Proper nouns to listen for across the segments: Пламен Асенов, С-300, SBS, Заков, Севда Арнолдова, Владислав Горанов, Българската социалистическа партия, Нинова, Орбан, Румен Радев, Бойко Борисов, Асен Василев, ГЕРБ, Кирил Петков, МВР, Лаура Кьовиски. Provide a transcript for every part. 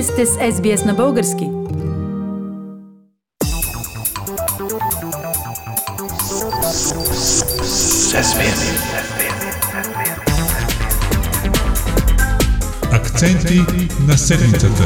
Вие сте с SBS на български. Акценти на седмицата.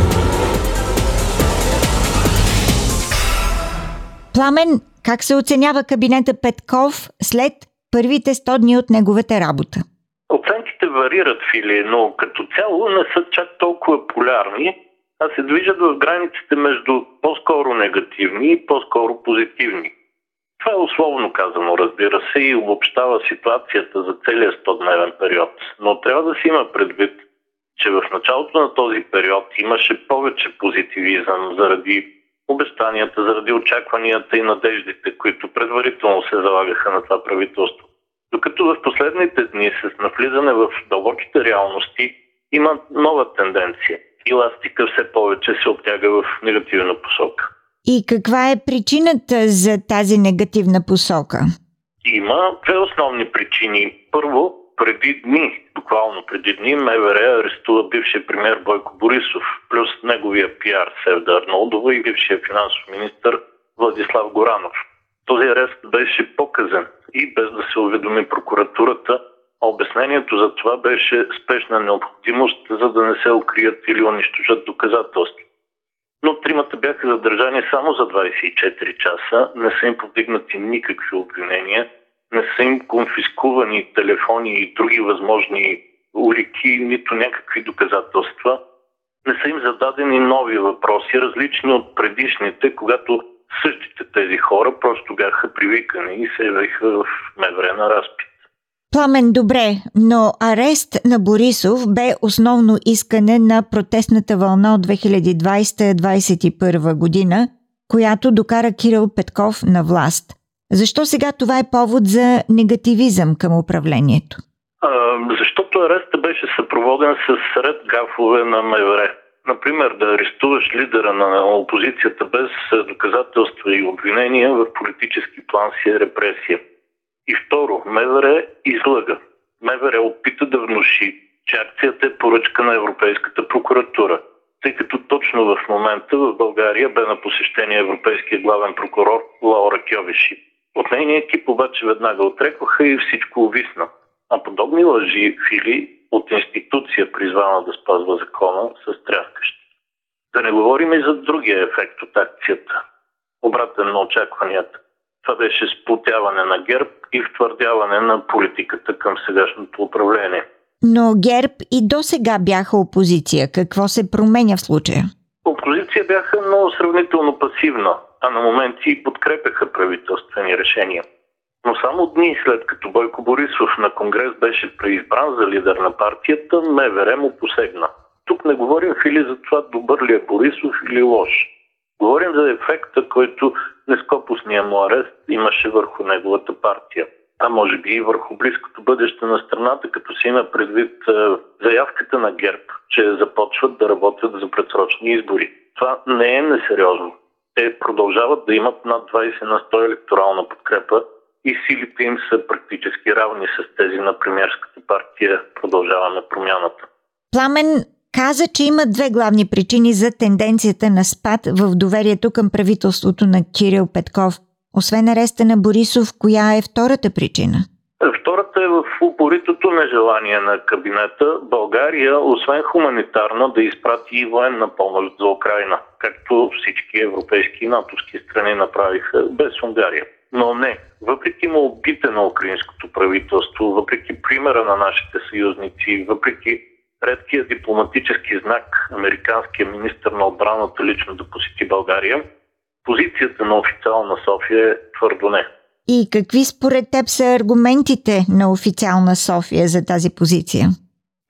Пламен, как се оценява кабинета Петков след първите 100 дни от неговата работа? Оценките варират, Фили, но като цяло не са чак толкова полярни, а се движат в границите между по-скоро негативни и по-скоро позитивни. Това е условно казано, разбира се, и обобщава ситуацията за целия 100-дневен период. Но трябва да се има предвид, че в началото на този период имаше повече позитивизъм заради обещанията, заради очакванията и надеждите, които предварително се залагаха на това правителство. Докато в последните дни с навлизане в дълбоките реалности има нова тенденция. Еластика все повече се обтяга в негативна посока. И каква е причината за тази негативна посока? Има две основни причини. Първо, буквално преди дни, МВР арестува бившия премиер Бойко Борисов, плюс неговия пиар Севда Арнолдова и бившия финансов министър Владислав Горанов. Този арест беше показен и без да се уведоми прокуратурата, а обяснението за това беше спешна необходимост, за да не се укрият или унищожат доказателства. Но тримата бяха задържани само за 24 часа, не са им повдигнати никакви обвинения, не са им конфискувани телефони и други възможни улики, нито някакви доказателства. Не са им зададени нови въпроси, различни от предишните, когато същите тези хора просто бяха привикани и се явиха в МВР на разпит. Пламен, добре, но арест на Борисов бе основно искане на протестната вълна от 2020-2021 година, която докара Кирил Петков на власт. Защо сега това е повод за негативизъм към управлението? Защото арестът беше съпроводен с ред гафове на МВР. Например, да арестуваш лидера на опозицията без доказателства и обвинения в политически план си е репресия. И второ, МВР излага. МВР опита да внуши, че акцията е поръчка на Европейската прокуратура, тъй като точно в момента в България бе на посещение европейския главен прокурор Лаура Кьовиски. От нейния екип обаче веднага отрекоха и всичко увисна. А подобни лъжи, Фили, от институция, призвана да спазва закона, са стряскащи. Да не говорим и за другия ефект от акцията. Обратен на очакванията. Това беше сплотяване на ГЕРБ и втвърдяване на политиката към сегашното управление. Но ГЕРБ и до сега бяха опозиция. Какво се променя в случая? Опозиция бяха, но сравнително пасивна, а на моменти подкрепяха правителствени решения. Но само дни след като Бойко Борисов на Конгрес беше преизбран за лидер на партията, МВР му посегна. Тук не говорим, Фили, за това добър ли е Борисов или лош. Говорим за ефекта, който нескопусния му арест имаше върху неговата партия, а може би и върху близкото бъдеще на страната, като се има предвид заявката на ГЕРБ, че започват да работят за предсрочни избори. Това не е несериозно. Те продължават да имат над 20% електорална подкрепа и силите им са практически равни с тези на премиерската партия Продължаваме промяната. Пламен каза, че има две главни причини за тенденцията на спад в доверието към правителството на Кирил Петков. Освен ареста на Борисов, коя е втората причина? Втората е в упоритото нежелание на кабинета България, освен хуманитарна, да изпрати и военна помощ за Украйна, както всички европейски и натовски страни направиха без Унгария. Но не, въпреки молбите на украинското правителство, въпреки примера на нашите съюзници, въпреки редкия дипломатически знак американския министър на отбраната лично да посети България, позицията на официална София е твърдо не. И какви според теб са аргументите на официална София за тази позиция?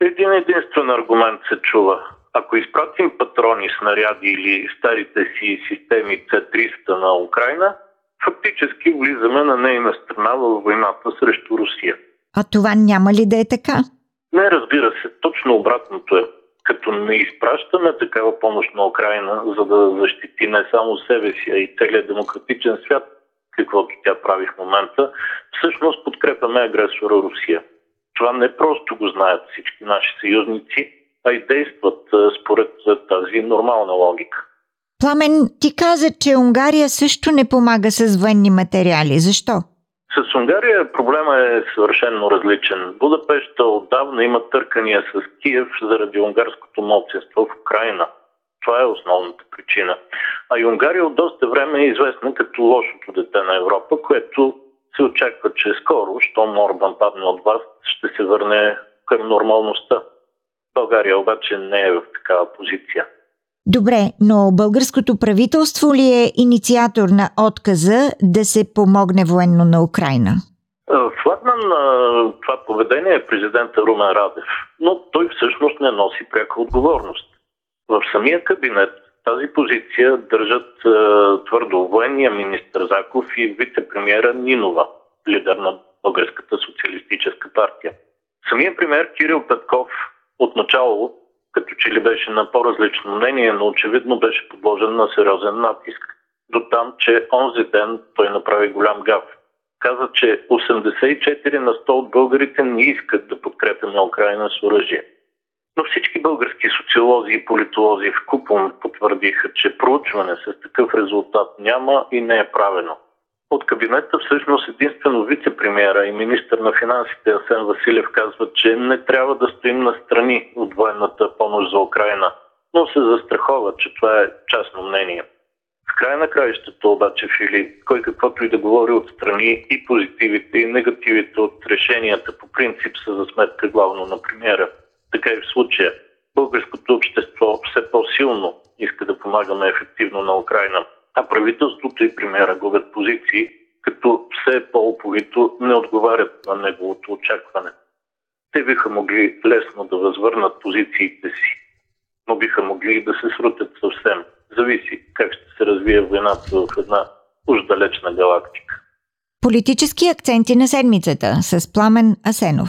Един единствен аргумент се чува. Ако изпратим патрони, снаряди или старите си системи С-300 на Украйна, фактически влизаме на нейна страна във войната срещу Русия. А това няма ли да е така? Не, разбира се, точно обратното е. Като не изпращаме такава помощ на Украйна, за да защити не само себе си, а и целият демократичен свят, каквото тя прави в момента, всъщност подкрепяме агресора Русия. Това не просто го знаят всички наши съюзници, а и действат според тази нормална логика. Пламен, ти каза, че Унгария също не помага с военни материали. Защо? С Унгария проблема е съвършенно различен. Будапеща отдавна има търкания с Киев заради унгарското малцинство в Украйна. Това е основната причина. А и Унгария от доста време е известна като лошото дете на Европа, което се очаква, че скоро, щом Орбан падне от власт, ще се върне към нормалността. България обаче не е в такава позиция. Добре, но българското правителство ли е инициатор на отказа да се помогне военно на Украйна? Флагман на това поведение е президента Румен Радев, но той всъщност не носи пряка отговорност. В самия кабинет тази позиция държат твърдо военния министър Заков и вице-премиера Нинова, лидер на Българската социалистическа партия. Самия премиер Кирил Петков отначало като че ли беше на по-различно мнение, но очевидно беше подложен на сериозен натиск. До там, че онзи ден той направи голям гаф. Каза, че 84% от българите не искат да подкрепяме Украйна с оръжие. Но всички български социолози и политолози вкупом потвърдиха, че проучване с такъв резултат няма и не е правено. От кабинета всъщност единствено вице-премиера и министър на финансите Асен Василев казва, че не трябва да стоим настрани от военната помощ за Украйна, но се застрахова, че това е частно мнение. В края на краищата обаче, Фили, кой каквото и да говори отстрани, и позитивите, и негативите от решенията по принцип са за сметка главно на премиера. Така и в случая. Българското общество все по-силно иска да помагаме ефективно на Украйна, а правителството и премиера губят позиции, като все по-оповито не отговарят на неговото очакване. Те биха могли лесно да възвърнат позициите си, но биха могли и да се срутят съвсем. Зависи как ще се развие войната в една уж далечна галактика. Политически акценти на седмицата с Пламен Асенов.